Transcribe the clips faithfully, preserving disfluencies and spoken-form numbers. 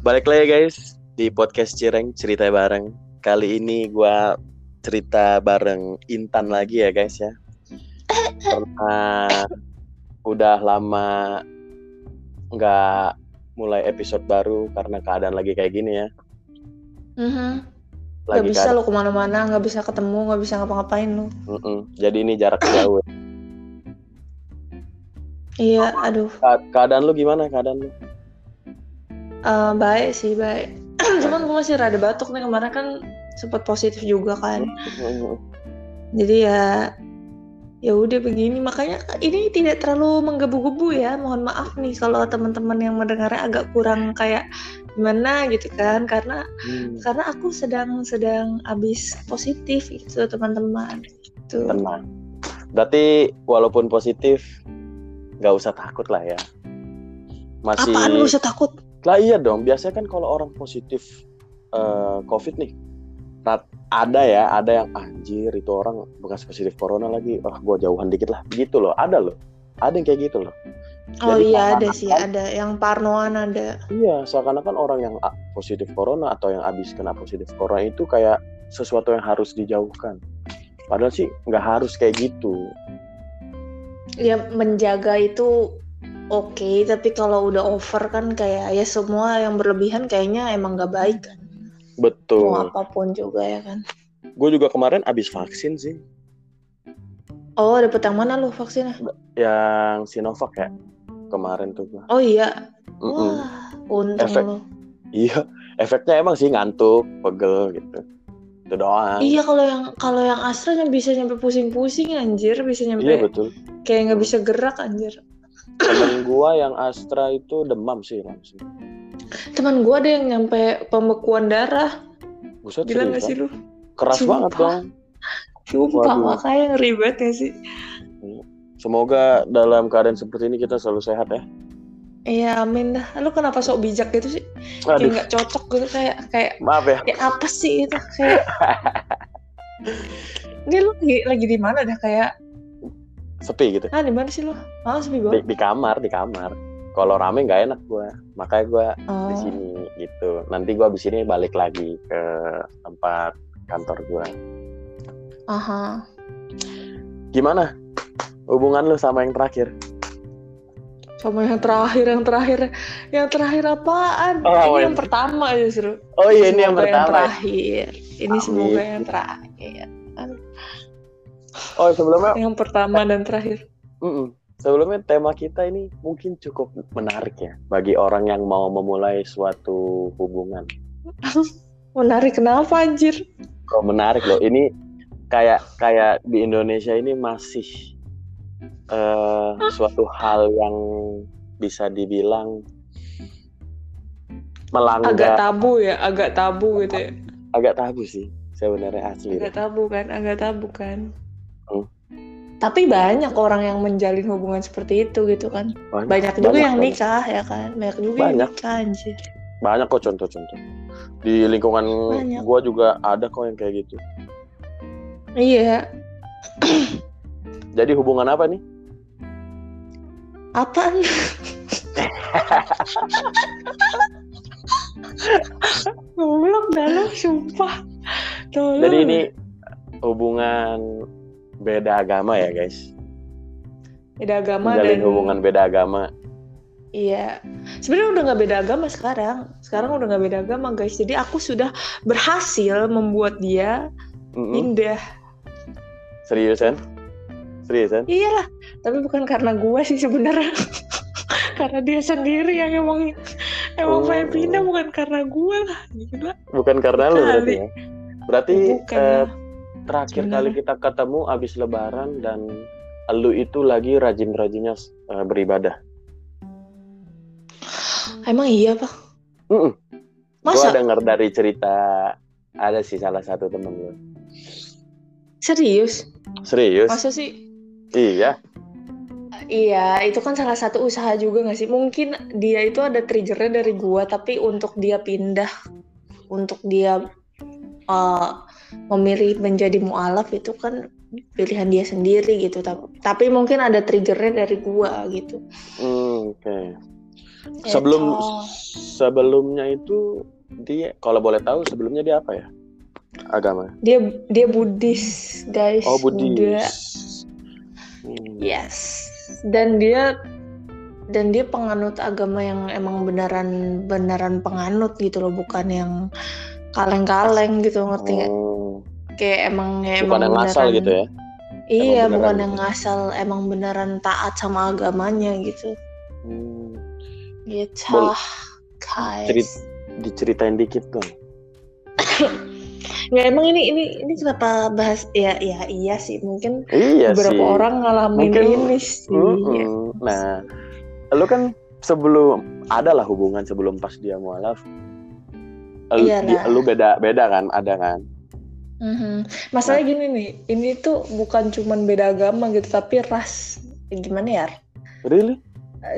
Balik lagi guys di podcast Cireng, cerita bareng. Kali ini gue cerita bareng Intan lagi ya guys ya. Karena udah lama nggak mulai episode baru karena keadaan lagi kayak gini ya. Mm-hmm. Lagi gak bisa lo kemana-mana, gak bisa ketemu, gak bisa ngapa-ngapain lo. Mm-mm. Jadi ini jarak jauh. Iya, aduh. Ke- keadaan lo gimana keadaan lo? Uh, baik sih, baik. Cuman gue masih rada batuk nih, kemarin kan sempat positif juga kan. Jadi ya ya udah begini, makanya ini tidak terlalu menggebu-gebu ya. Mohon maaf nih kalau teman-teman yang mendengarnya agak kurang kayak gimana gitu kan, karena hmm. karena aku sedang sedang abis positif gitu teman-teman. Gitu. Tenang. Berarti walaupun positif nggak usah takut lah ya. Masih. Apaan nggak usah takut? Lah iya dong, biasanya kan kalau orang positif uh, COVID nih, ada ya, ada yang anjir itu orang bekas positif corona lagi, wah gue jauhan dikit lah, gitu loh, ada loh, ada yang kayak gitu loh. Oh jadi, iya ada sih, ada yang parnoan ada. Iya, seakan-akan orang yang positif corona atau yang abis kena positif corona itu kayak sesuatu yang harus dijauhkan. Padahal sih nggak harus kayak gitu. Ya menjaga itu. Oke, okay, tapi kalau udah over kan kayak ya semua yang berlebihan kayaknya emang gak baik kan. Betul. Mau apapun juga ya kan. Gue juga kemarin abis vaksin sih. Oh, dapet yang mana lo vaksinnya? Yang Sinovac ya, kemarin tuh. Oh iya? Mm-mm. Wah, untung Efek, lo. Iya, efeknya emang sih ngantuk, pegel gitu. Itu doang. Iya, kalau yang kalau yang Astra bisa nyampe pusing-pusing anjir, bisa nyampe. Iya, betul. Kayak gak bisa gerak anjir. Temen gue yang Astra itu demam sih langsung. Temen gue ada yang nyampe pembekuan darah. Buset, gila nggak sih lu? Keras Cuma. banget dong. Sumpah, makanya ngeribet ya sih. Semoga dalam keadaan seperti ini kita selalu sehat ya. Iya, amin dah. Lu kenapa sok bijak gitu sih? Aduh. Kayak nggak cocok gitu, kayak kayak. Maaf ya. Kayak apa sih itu kayak? Ini lu lagi, lagi di mana dah kayak? Sepi gitu. Ah, di mana sih lo? Ah, sepi banget. Di, di kamar, di kamar. Kalau rame nggak enak gue, makanya gue oh. di sini gitu. Nanti gue abis ini balik lagi ke tempat kantor gue. Aha. Uh-huh. Gimana hubungan lo sama yang terakhir? Sama yang terakhir, yang terakhir, yang terakhir apaan? Oh, ini oh, yang pertama justru. Oh iya, ini semoga yang pertama. Yang terakhir. Ini Amin. Semoga yang terakhir. Oh sebelumnya yang pertama dan terakhir. Uh-uh. Sebelumnya tema kita ini mungkin cukup menarik ya bagi orang yang mau memulai suatu hubungan. Menarik kenapa anjir? Oh menarik loh. Ini kayak kayak di Indonesia ini masih uh, suatu hal yang bisa dibilang melanggar. Agak tabu ya, agak tabu gitu ya. Agak tabu sih sebenarnya asli. Agak tabu kan, agak tabu kan. Hmm. Tapi banyak orang yang menjalin hubungan seperti itu gitu kan. Banyak, banyak juga banyak, yang nikah banyak. ya kan. Banyak juga banyak. yang nikah anjir. Banyak kok contoh-contoh. Di lingkungan banyak. Gua juga ada kok yang kayak gitu. Iya. Jadi hubungan apa nih? Apaan? Goblok dalam sumpah. Tolong. Jadi ini hubungan beda agama ya guys. Beda agama menjalin dan hubungan beda agama. Iya. Sebenarnya udah nggak beda agama sekarang. Sekarang udah nggak beda agama guys. Jadi aku sudah berhasil membuat dia mm-hmm. indah. Seriusan? Seriusan? Iyalah. Tapi bukan karena gue sih sebenarnya. Karena dia sendiri yang emang emang pengen oh. pindah, bukan karena gue lah. Gila. Bukan karena lu berarti. Ya? Berarti. Terakhir Bener. kali kita ketemu abis lebaran dan elu itu lagi rajin-rajinnya uh, beribadah. Emang iya pak? Mm-mm. Masa? Gue denger dari cerita ada sih salah satu temen gue. Serius? Serius? Masa sih? Iya. Iya, itu kan salah satu usaha juga gak sih? Mungkin dia itu ada triggernya dari gue, tapi untuk dia pindah, untuk dia Uh, memilih menjadi mu'alaf itu kan pilihan dia sendiri gitu, tapi, tapi mungkin ada triggernya dari gua gitu. Hmm, oke. Okay. Sebelum sebelumnya itu dia, kalau boleh tahu sebelumnya dia apa ya? Agama. Dia dia Buddhis, guys. Oh, Buddhis. Hmm. Yes. Dan dia dan dia penganut agama yang emang beneran beneran penganut gitu loh, bukan yang kaleng-kaleng gitu, ngerti nggak? Oh. Kayak emang ya emang bukan yang beneran ngasal gitu ya? Iya, beneran, bukan yang ngasal, emang beneran taat sama agamanya gitu. Hmm. Gitu, guys. Cerit, diceritain dikit dong. Nggak, emang ini ini ini kenapa bahas ya ya iya sih mungkin iya beberapa sih. Orang ngalamin mungkin, ini sih. Uh-uh. Nah, lu kan sebelum adalah hubungan sebelum pas dia mualaf. Lu, lu beda beda kan, ada kan? Mm-hmm. Masalahnya nah. Gini nih, ini tuh bukan cuman beda agama gitu, tapi ras. Gimana ya? Really?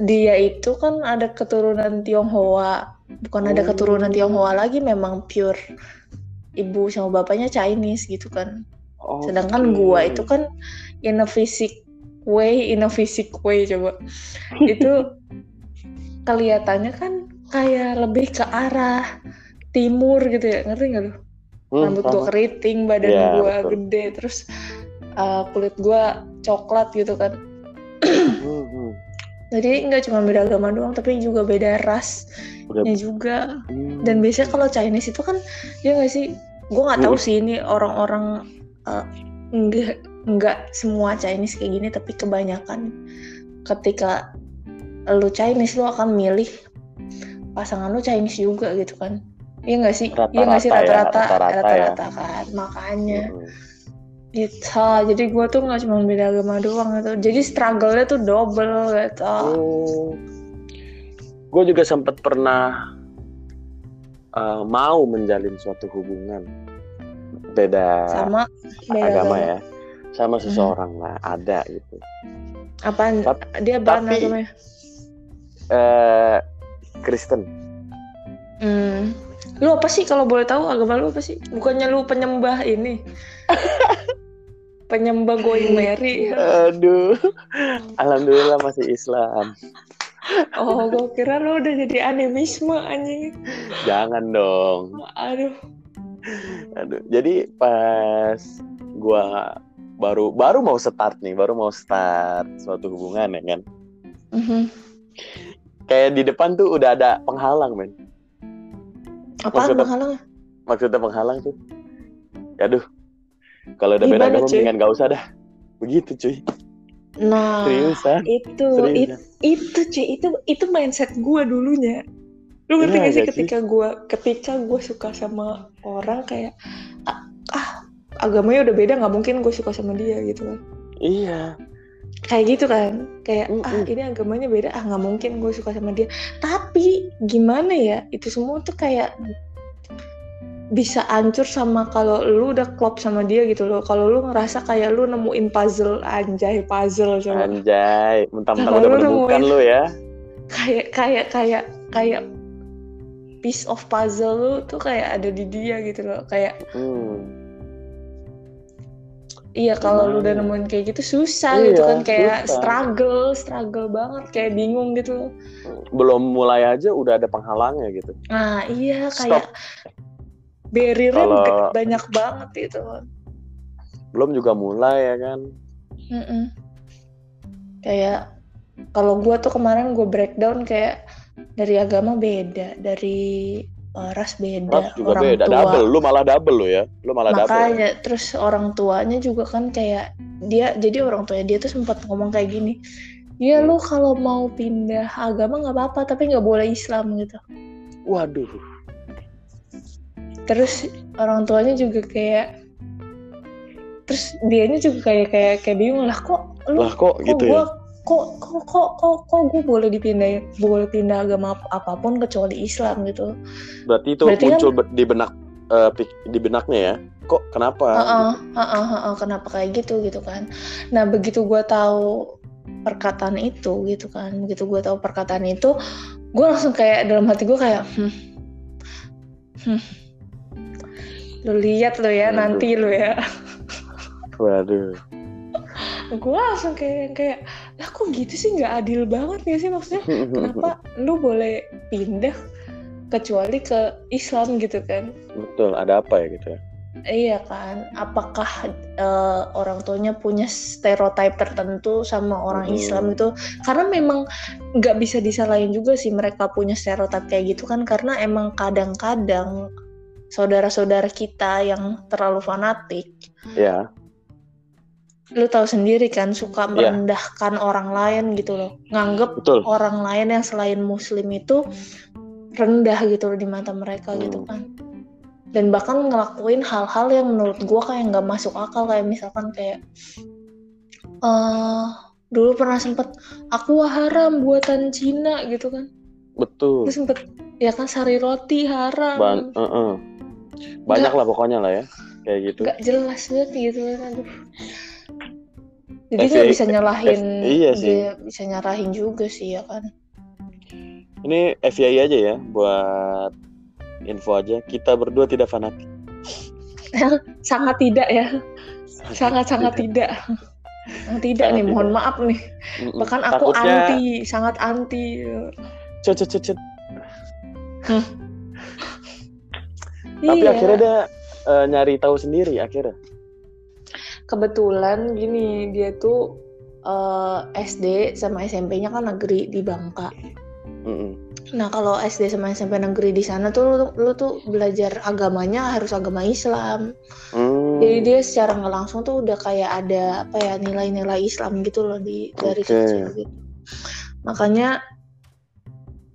Dia itu kan ada keturunan Tionghoa, bukan oh. ada keturunan Tionghoa lagi, memang pure ibu sama bapaknya Chinese gitu kan. Okay. Sedangkan gua itu kan in a physical way, in a physical way coba. Itu kelihatannya kan kayak lebih ke arah timur gitu ya, ngerti nggak lu? Hmm, rambut sama. Gua keriting, badan yeah, gua betul. gede, terus uh, kulit gua coklat gitu kan. hmm. Jadi nggak cuma beda agama doang, tapi juga beda rasnya juga. Dan biasanya kalau Chinese itu kan, ya nggak sih, gue nggak tahu sih ini orang-orang uh, nggak nggak semua Chinese kayak gini, tapi kebanyakan ketika lu Chinese lu akan milih pasangan lu Chinese juga gitu kan? Iya nggak sih? Iya nggak sih rata-rata, ya, rata-rata kan? Ya. Makanya. Hmm. Gitu, jadi gue tuh gak cuma beda agama doang gitu, jadi struggle-nya tuh double gitu. Oh. Gue juga sempat pernah uh, mau menjalin suatu hubungan beda, sama, beda agama, agama ya, sama seseorang hmm. lah, ada gitu. Apaan? Tapi, dia apaan agamanya? Uh, Kristen. Hmm. Lu apa sih kalau boleh tahu agama lu apa sih? Bukannya lu penyembah ini? Penyembah going Mary. Aduh, alhamdulillah masih Islam. Oh, gue kira lo udah jadi animisme anjing. Jangan dong. Aduh. Aduh. Jadi pas gue baru baru mau start nih, baru mau start suatu hubungan ya kan. Mm-hmm. Kayak di depan tuh udah ada penghalang men. Apaan penghalangnya? Maksudnya penghalang tuh? Aduh. Kalau udah beda agama mendingan gak usah dah. Begitu cuy. Nah, seriusan? Itu seriusan. It, itu cuy, itu itu mindset gue dulunya. Lu ngerti nah, gak sih ketika gue ketika gue suka sama orang kayak ah, ah agamanya udah beda nggak mungkin gue suka sama dia gitu kan? Iya. Kayak gitu kan? Kayak mm-mm. ah ini agamanya beda ah nggak mungkin gue suka sama dia. Tapi gimana ya? Itu semua tuh kayak bisa hancur sama kalau lu udah klop sama dia gitu loh. Kalau lu ngerasa kayak lu nemuin puzzle, anjay puzzle coba. Anjay, mentang-mentang udah menemukan lu ya. Kayak kayak kayak kayak piece of puzzle lu tuh kayak ada di dia gitu loh, kayak. Hmm. Iya, kalau lu udah nemuin kayak gitu susah iya, gitu kan, kayak susah. struggle, struggle banget, kayak bingung gitu. Belum mulai aja udah ada penghalangnya gitu. Nah, iya kayak stop. Barrier-nya kalo banyak banget gitu. Belum juga mulai ya kan. Mm-mm. Kayak kalau gue tuh kemarin gue breakdown kayak dari agama beda, dari uh, ras beda, ras juga orang beda. Tua. Double, lu malah double lo ya. Lu malah Makanya, double. Makanya terus orang tuanya juga kan kayak dia, jadi orang tuanya dia tuh sempat ngomong kayak gini. Ya hmm. lu kalau mau pindah agama nggak apa-apa, tapi nggak boleh Islam gitu. Waduh. Terus orang tuanya juga kayak, terus dianya juga kayak kayak kayak bingung lah kok lu, lah kok, kok gitu gua, ya? kok kok kok kok kok gue boleh dipindahin, boleh pindah agama apapun kecuali Islam gitu. Berarti itu berarti muncul kan, di benak uh, di benaknya ya, kok kenapa? Uh, uh, uh, uh, uh, uh, kenapa kayak gitu gitu kan? Nah begitu gue tahu perkataan itu gitu kan, begitu gue tahu perkataan itu, gue langsung kayak dalam hati gue kayak, hmm, hmm. Lu lihat lo ya, waduh. Nanti lo ya. Waduh. Gue langsung kayak kayak lah kok gitu sih, nggak adil banget nggak sih, maksudnya kenapa lu boleh pindah kecuali ke Islam gitu kan? Betul, ada apa ya gitu ya? Iya kan, apakah uh, orang tuanya punya stereotip tertentu sama orang hmm. Islam itu? Karena memang nggak bisa disalahin juga sih mereka punya stereotip kayak gitu kan, karena emang kadang-kadang saudara-saudara kita yang terlalu fanatik. Iya. Lu tahu sendiri kan, suka merendahkan ya. orang lain gitu loh, nganggep Betul. orang lain yang selain Muslim itu rendah gitu loh di mata mereka hmm. gitu kan. Dan bahkan ngelakuin hal-hal yang menurut gue kayak nggak masuk akal, kayak misalkan kayak uh, dulu pernah sempet aku haram buatan Cina gitu kan. Betul. Terus sempet ya kan sari roti haram. Ban- uh-uh. Banyak gak, lah pokoknya lah ya kayak gitu. Gak jelas banget gitu kan, aduh. Jadi nggak bisa nyalahin, iya sih. Bisa nyarahin juga sih ya kan. Ini F Y I aja ya buat info aja, kita berdua tidak fanatik. Sangat tidak ya. Sangat-sangat tidak. Sangat tidak sangat nih, tidak. Mohon maaf nih. Mm-mm. Bahkan aku takutnya... anti, sangat anti. Cet cet cet. Huh? Tapi iya. akhirnya dia uh, nyari tahu sendiri akhirnya. Kebetulan gini, dia tuh uh, S D sama S M P-nya kan negeri di Bangka. Mm-mm. Nah kalau S D sama S M P negeri di sana tuh lu, lu tuh belajar agamanya harus agama Islam. Hmm. Jadi dia secara nggak langsung tuh udah kayak ada apa ya, nilai-nilai Islam gitu loh di dari okay. kecil gitu. Makanya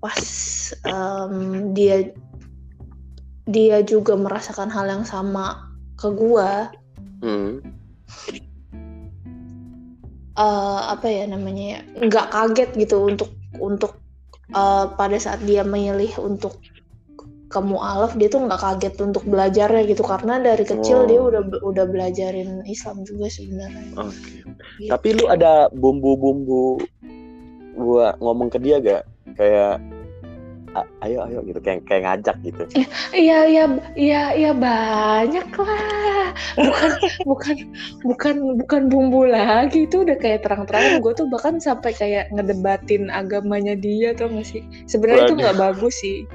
pas um, dia dia juga merasakan hal yang sama ke gua. Hmm. Uh, apa ya namanya ya, nggak kaget gitu untuk untuk Uh, pada saat dia memilih untuk ke mu'alaf, dia tuh nggak kaget untuk belajarnya gitu, karena dari kecil wow. dia udah udah belajarin Islam juga sebenarnya. Okay. Gitu. Tapi lu ada bumbu-bumbu gua ngomong ke dia gak? Kayak ayo ayo gitu, kayak kayak ngajak gitu. Iya iya iya iya banyak lah. Bukan bukan bukan bukan bumbu lagi, itu udah kayak terang-terangan. Gue tuh bahkan sampai kayak ngedebatin agamanya dia tuh masih. Sebenarnya itu nggak bagus sih.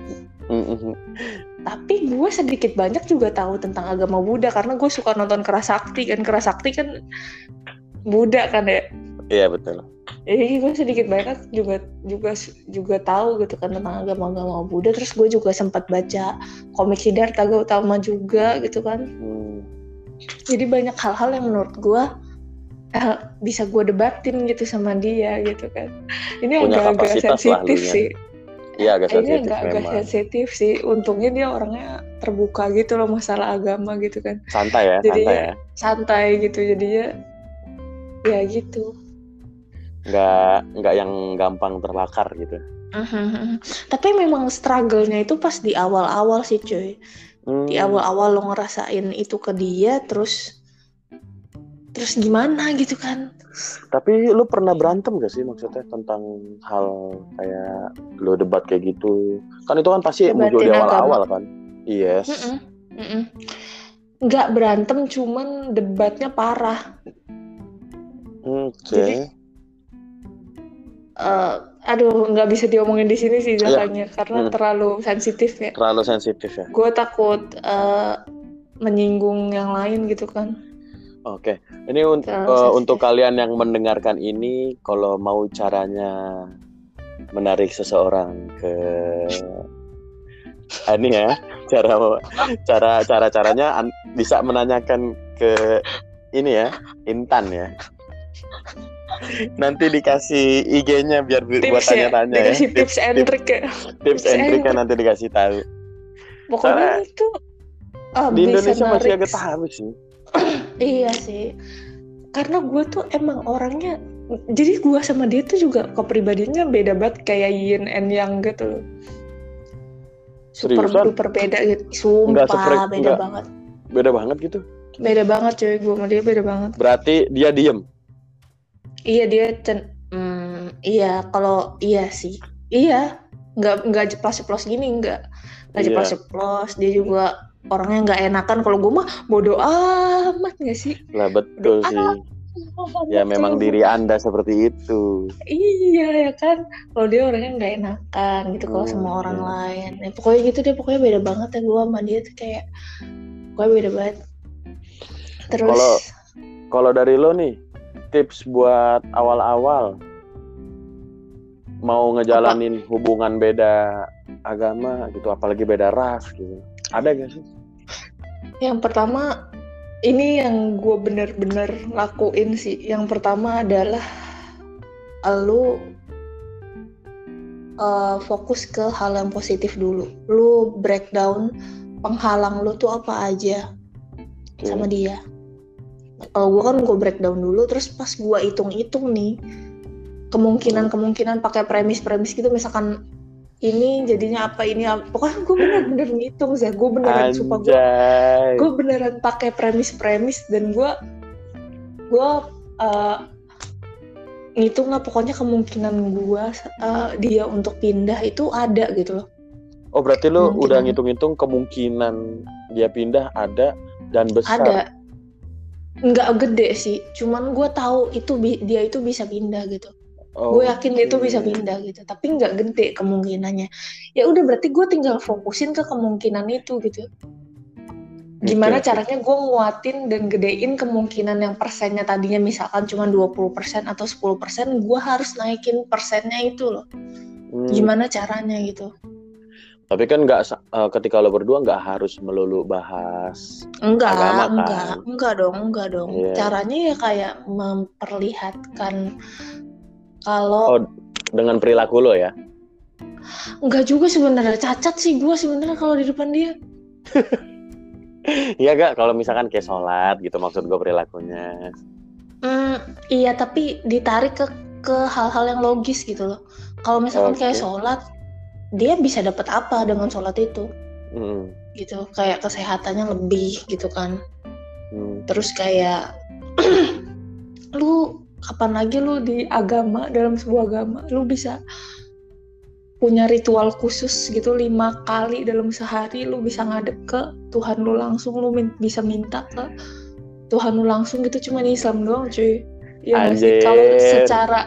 Tapi gue sedikit banyak juga tahu tentang agama Buddha karena gue suka nonton Kera Sakti kan. Kera Sakti kan Buddha kan ya. Iya betul. Jadi gue sedikit banyak juga juga juga tahu gitu kan tentang agama-agama Buddha. Terus gue juga sempat baca komik Sidarta Gautama juga gitu kan. Hmm. Jadi banyak hal-hal yang menurut gue eh, bisa gue debatin gitu sama dia gitu kan. Ini punya agak-agak sensitif sih. Iya agak sensitif. Ini agak-agak sensitif sih. Untungnya dia orangnya terbuka gitu loh masalah agama gitu kan. Santai ya. Jadi santai, ya. santai gitu jadinya. Ya gitu. nggak nggak yang gampang terbakar gitu. Uh-huh. Tapi memang struggle-nya itu pas di awal-awal sih cuy. Hmm. Di awal-awal lo ngerasain itu ke dia, terus terus gimana gitu kan? Tapi lo pernah berantem gak sih maksudnya tentang hal kayak lo debat kayak gitu? Kan itu kan pasti debatin muncul di awal-awal kan? Yes. Uh-uh. Uh-uh. Nggak berantem, cuman debatnya parah. Oke. Okay. Uh, aduh nggak bisa diomongin di sini sih jadinya ya. Karena hmm. terlalu sensitif ya. Terlalu sensitif ya. Gue takut uh, menyinggung yang lain gitu kan. Oke, okay. Ini un- uh, untuk kalian yang mendengarkan ini, kalau mau caranya menarik seseorang ke ah, ini ya cara cara cara caranya an- bisa menanyakan ke ini ya Intan ya. Nanti dikasih I G-nya biar tips buat tanya-tanya ya. Dikasih ya. Tips, tips and trick ya. Tips and trick kan nanti dikasih tahu. Pokoknya Karena itu uh, di Indonesia masih agak tahu sih. Iya sih. Karena gue tuh emang orangnya, jadi gue sama dia tuh juga kepribadiannya beda banget kayak yin and yang gitu. Super Seriusan? Super beda gitu. Sumpah sepre- beda enggak. banget. Beda banget gitu. Beda banget cuy, gue sama dia beda banget. Berarti dia diem. Iya dia, cen- hmm, iya kalau iya sih, iya nggak nggak ceplos-ceplos gini nggak, nggak ceplos-ceplos. Dia juga orangnya nggak enakan. Kalau gue mah bodo amat nggak sih. Lah betul bodo sih. Amat. Ya memang diri Anda seperti itu. Iya ya kan. Kalau dia orangnya nggak enakan gitu kalau hmm, sama orang hmm. lain. Ya, pokoknya gitu deh, pokoknya beda banget ya gue sama dia tuh kayak gue beda banget. Terus kalau kalau dari lo nih tips buat awal-awal mau ngejalanin Apa? hubungan beda agama gitu, apalagi beda ras gitu. Ada gak sih? Yang pertama ini yang gue bener-bener lakuin sih. Yang pertama adalah lu uh, fokus ke hal yang positif dulu. Lu breakdown penghalang lu tuh apa aja hmm. sama dia. Kalau gue kan gue breakdown dulu, terus pas gue hitung-hitung nih kemungkinan-kemungkinan pakai premis-premis gitu, misalkan ini jadinya apa ini apa. Pokoknya gue bener-bener ngitung sih, gue beneran sumpah gue gue beneran pakai premis-premis dan gue gue uh, ngitung lah pokoknya kemungkinan gue uh, dia untuk pindah itu ada gitu loh. Oh berarti lo udah ngitung-ngitung kemungkinan dia pindah ada dan besar. Ada, nggak gede sih, cuman gue tahu itu bi- dia itu bisa pindah gitu. Oh, gue yakin dia tuh bisa pindah gitu, tapi nggak gede kemungkinannya. Ya udah berarti gue tinggal fokusin ke kemungkinan itu gitu. Gimana okay. caranya gue nguatin dan gedein kemungkinan yang persennya tadinya misalkan cuma dua puluh persen atau sepuluh persen, gue harus naikin persennya itu loh. Hmm. Gimana caranya gitu? Tapi kan nggak uh, ketika lo berdua nggak harus melulu bahas enggak, agama kan? Enggak, enggak dong, enggak dong. Yeah. Caranya ya kayak memperlihatkan. Kalau oh, dengan perilaku lo ya? Enggak juga sebenarnya, cacat sih gue sebenarnya kalau di depan dia. Iya gak? Kalau misalkan kayak sholat gitu maksud gue perilakunya. Mm, iya tapi ditarik ke ke hal-hal yang logis gitu loh. Kalau misalkan okay. kayak sholat, dia bisa dapat apa dengan sholat itu? Mm. Gitu kayak kesehatannya lebih gitu kan. Mm. Terus kayak lu. Kapan lagi lu di agama, dalam sebuah agama, lu bisa punya ritual khusus gitu, lima kali dalam sehari, lu bisa ngadep ke Tuhan lu langsung, lu min- bisa minta ke Tuhan lu langsung gitu, cuma di Islam doang cuy. Iya gak sih? Kalau secara,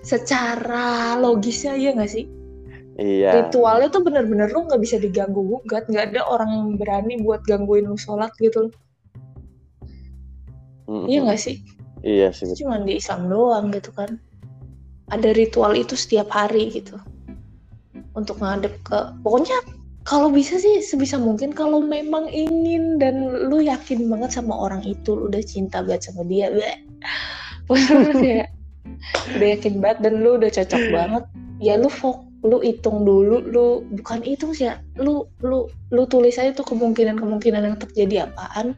secara logisnya iya gak sih? Iya. Ritualnya tuh bener-bener lu gak bisa diganggu-gugat, gak ada orang yang berani buat gangguin lu sholat gitu. Mm-hmm. Iya gak sih? Iya sih. Cuman di Islam doang gitu kan. Ada ritual itu setiap hari gitu. Untuk ngadep ke. Pokoknya kalau bisa sih sebisa mungkin kalau memang ingin dan lu yakin banget sama orang itu, lu udah cinta banget sama dia. Pokoknya udah yakin banget dan lu udah cocok banget. Ya lu fokus, lu hitung dulu, lu bukan hitung sih ya. Lu lu lu tulis aja tuh kemungkinan-kemungkinan yang terjadi apaan.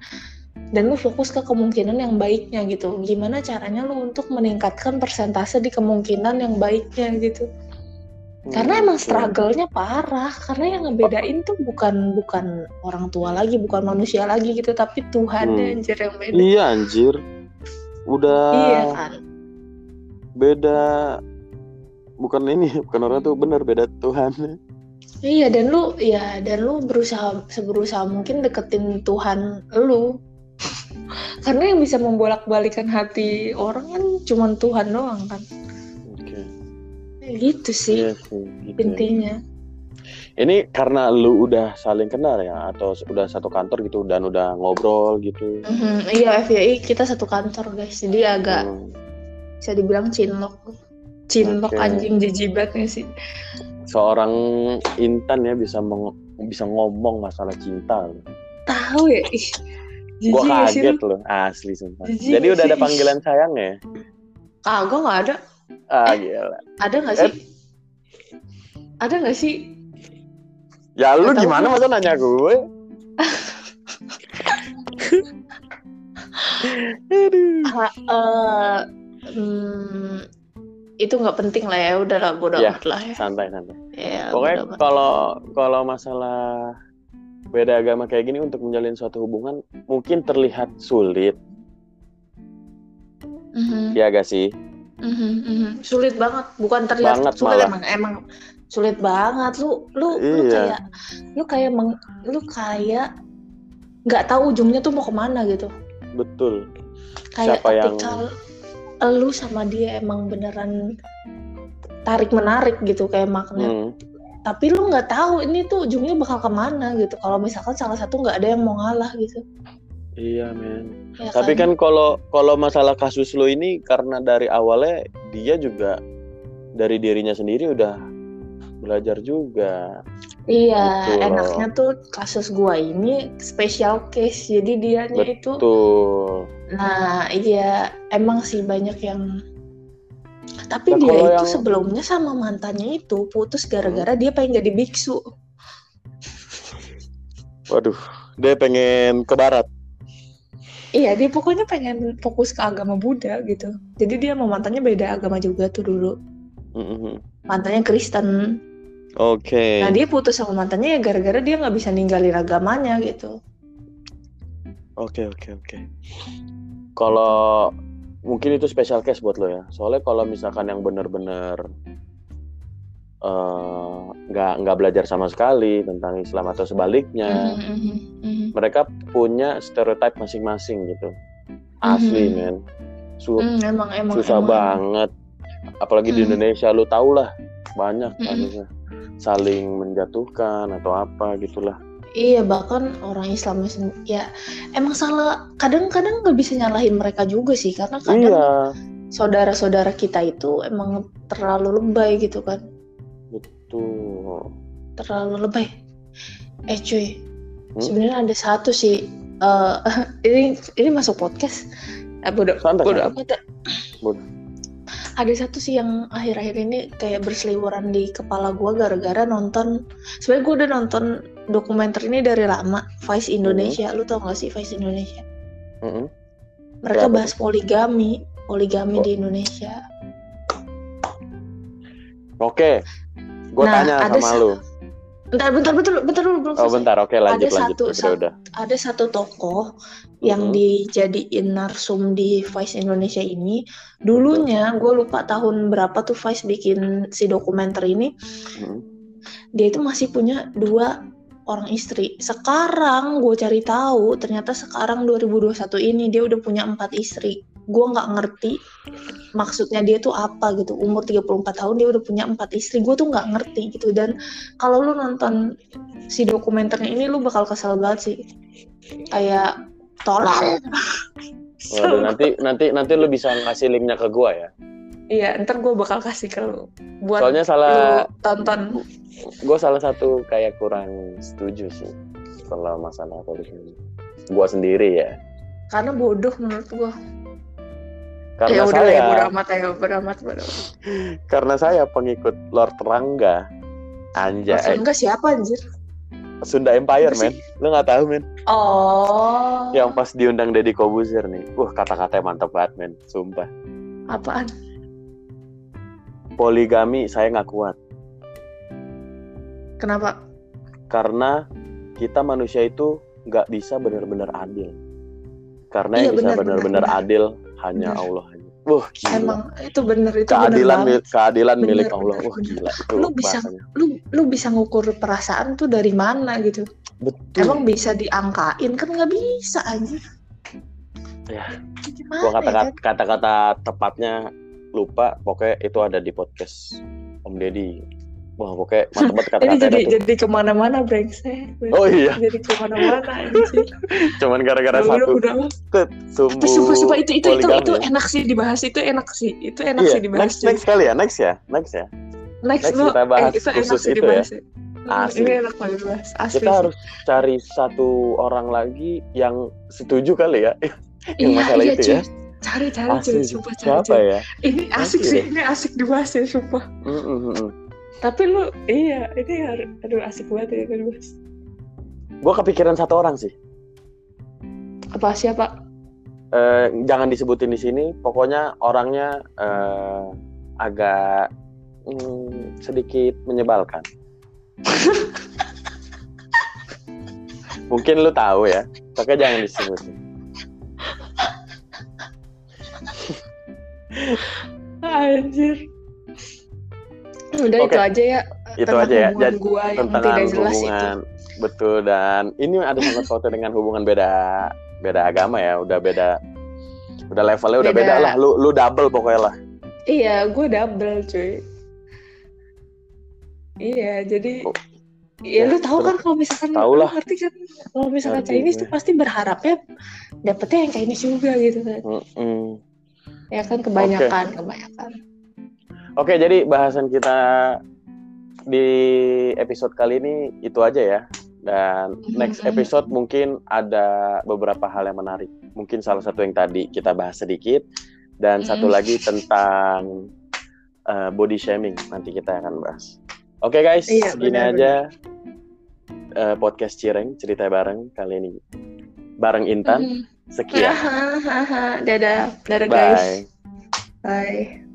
Dan lu fokus ke kemungkinan yang baiknya gitu. Gimana caranya lu untuk meningkatkan persentase di kemungkinan yang baiknya gitu. Hmm, karena emang struggle-nya parah. Karena yang ngebedain tuh bukan bukan orang tua lagi, bukan manusia lagi gitu, tapi Tuhan hmm. anjir yang beda. Iya anjir. Udah. Iya kan. Beda. Bukan ini, bukan orang tuh benar beda Tuhan. Iya dan lu ya dan lu berusaha seberusaha mungkin deketin Tuhan lu. Karena yang bisa membolak-balikan hati orang kan cuma Tuhan doang kan. Oke. Okay. Gitu sih. Yes, gitu. Intinya. Ini karena lu udah saling kenal ya atau udah satu kantor gitu dan udah ngobrol gitu. Mm-hmm. Iya F Y I kita satu kantor guys. Jadi agak hmm. bisa dibilang cinlok. Cinlok okay. Anjing jijibatnya sih. Seorang Intan ya bisa meng- bisa ngomong masalah cinta. Tahu ya ih. Gue kaget loh, asli sumpah. Jijik, jadi jijik. Udah ada panggilan sayang ya? Ah, gue gak ada. Ah, eh, gila. Ada gak sih? Eh. Ada gak sih? Ya lu gak gimana masa nanya gue? ha, uh, hmm, itu gak penting lah ya, udah lah bodo amat ya, lah ya. Santai-santai. Ya, pokoknya kalau kalau masalah beda agama kayak gini untuk menjalin suatu hubungan mungkin terlihat sulit, mm-hmm. ya gak sih? Mm-hmm, mm-hmm. Sulit banget, bukan terlihat banget sulit malah. emang emang sulit banget. Lu lu, iya. lu kayak lu kayak meng, lu kayak nggak tahu ujungnya tuh mau kemana gitu. Betul. kayak siapa ketika yang... lu sama dia emang beneran tarik menarik gitu kayak magnet. Hmm. Tapi lu nggak tahu ini tuh ujungnya bakal kemana gitu. Kalau misalkan salah satu nggak ada yang mau ngalah gitu. Iya men. Ya, tapi kan kalau kan kalau masalah kasus lu ini karena dari awalnya dia juga dari dirinya sendiri udah belajar juga. Iya. Betul. Enaknya tuh kasus gua ini special case. Jadi dianya betul. Itu. Betul. Nah iya emang sih banyak yang. Tapi nah, dia itu yang... sebelumnya sama mantannya itu putus gara-gara hmm. dia pengen jadi biksu. Waduh, dia pengen ke barat. Iya, dia pokoknya pengen fokus ke agama Buddha gitu. Jadi dia sama mantannya beda agama juga tuh dulu. Mm-hmm. Mantannya Kristen. Oke. Okay. Nah dia putus sama mantannya ya gara-gara dia nggak bisa ninggalin agamanya gitu. Oke okay, oke okay, oke. Okay. Kalau mungkin itu special case buat lo ya. Soalnya kalau misalkan yang benar-benar nggak uh, nggak belajar sama sekali tentang Islam atau sebaliknya, mm-hmm, mm-hmm. mereka punya stereotype masing-masing gitu. Asli mm-hmm. men, Su- mm, emang, emang, susah emang. banget. Apalagi mm-hmm. di Indonesia, lo tau lah banyak kasusnya mm-hmm. saling menjatuhkan atau apa gitulah. Iya, bahkan orang Islamnya sendiri, ya emang salah, kadang-kadang gak bisa nyalahin mereka juga sih, karena kadang iya. saudara-saudara kita itu emang terlalu lebay gitu kan. Betul. Terlalu lebay. Eh cuy, hmm? sebenarnya ada satu sih, uh, ini ini masuk podcast, eh, bodoh, bodoh amat. Ada satu sih yang akhir-akhir ini kayak berseliweran di kepala gue gara-gara nonton, sebenarnya gue udah nonton dokumenter ini dari lama, Vice Indonesia. Mm-hmm. Lu tau gak sih Vice Indonesia? Mm-hmm. Mereka bahas poligami, poligami oh. di Indonesia. Oke, gue nah, tanya sama sa- lu. Bentar, bentar, bentar, bentar dulu belum selesai. Oh bentar, oke lanjut, ada lanjut. Satu, sa- udah. Ada satu tokoh mm-hmm. yang dijadiin narsum di Vice Indonesia ini. Dulunya, gue lupa tahun berapa tuh Vice bikin si dokumenter ini. Mm-hmm. Dia itu masih punya dua orang istri. Sekarang gue cari tahu, ternyata sekarang dua ribu dua puluh satu ini dia udah punya empat istri. Gue nggak ngerti maksudnya dia tuh apa gitu. Umur tiga puluh empat tahun dia udah punya empat istri. Gue tuh nggak ngerti gitu. Dan kalau lu nonton si dokumenternya ini lu bakal kesel banget sih. Kayak tolol. Waduh, nanti nanti nanti lu bisa ngasih linknya ke gue ya. Iya, ntar gue bakal kasih ke lu. Buat soalnya salah lu tonton. Gue salah satu kayak kurang setuju sih kalau masalah poligami. Gue sendiri ya. Karena bodoh menurut gue. Karena ya, saya. Ya, bodoh amat ya, bodoh amat, bodoh amat. Karena saya pengikut Lord Rangga. Anjay. Mas Rangga siapa anjir? Sunda Empire men. Lu nggak tahu men? Oh. Yang pas diundang Deddy Corbuzier nih. Wah uh, kata-katanya mantap banget men, sumpah. Apaan? Poligami saya nggak kuat. Kenapa? Karena kita manusia itu nggak bisa benar-benar adil. Karena iya, yang bener, bisa benar-benar adil bener. hanya bener. Allah aja. Wah, gila. Emang itu benar itu keadilan bener, mil- keadilan bener, milik bener, Allah. Wah, gila itu. Lu bisa bahasanya. lu lu bisa ngukur perasaan tuh dari mana gitu? Betul. Emang bisa diangkain kan nggak bisa aja. Ya. Gimana, gua kata-kata, ya? kata-kata tepatnya lupa, pokoknya itu ada di podcast Om Deddy. Wah pokoknya mantep banget kata-kata. Ini jadi, jadi kemana-mana brengsek. Oh iya. Jadi kemana-mana sih. Cuman gara-gara nah, satu. Udah, udah. Tapi sumpah-sumpah itu itu, itu itu enak sih dibahas. Itu enak sih. Itu enak iya. sih dibahas. Next, next kali ya. Next ya. Next ya. Next, next kita bahas eh, itu khusus itu ya. ya. Asli. Ini enak banget dibahas. Asli. Kita harus cari satu orang lagi yang setuju kali ya. Yang iya, masalah iya, itu cuy. ya. Cari-cari cuy. Sumpah cari cuy. Ya? Ini asik sih. Ini asik dibahas ya sumpah. Tapi lu, iya, ini harus, aduh asik banget ya, aduh mas. Gue kepikiran satu orang sih. Apa siapa? Eh, jangan disebutin di sini, pokoknya orangnya eh, agak mm, sedikit menyebalkan. Mungkin lu tahu ya, pokoknya jangan disebutin. Anjir. Udah okay. itu aja ya itu aja ya jadi tentang hubungan itu. Betul, dan ini ada sangat foto dengan hubungan beda beda agama ya, udah beda Udah levelnya udah beda, beda lah, lu lu double pokoknya lah. Iya, gue double cuy. Iya, jadi oh. Ya, ya lu tahu kan kalau misalkan lu ngerti kan kalau misalkan ya, Chinese tuh pasti berharapnya dapetnya yang Chinese juga gitu kan. Mm-hmm. Ya kan kebanyakan, okay. kebanyakan. Oke, okay, jadi bahasan kita di episode kali ini itu aja ya. Dan next episode mungkin ada beberapa hal yang menarik. Mungkin salah satu yang tadi kita bahas sedikit. Dan mm. satu lagi tentang uh, body shaming. Nanti kita akan bahas. Oke okay guys, iya, segini bener, aja bener. Uh, podcast Cireng, cerita bareng kali ini. Bareng Intan. Mm. Sekian. Dadah. Dadah guys. Bye. Bye.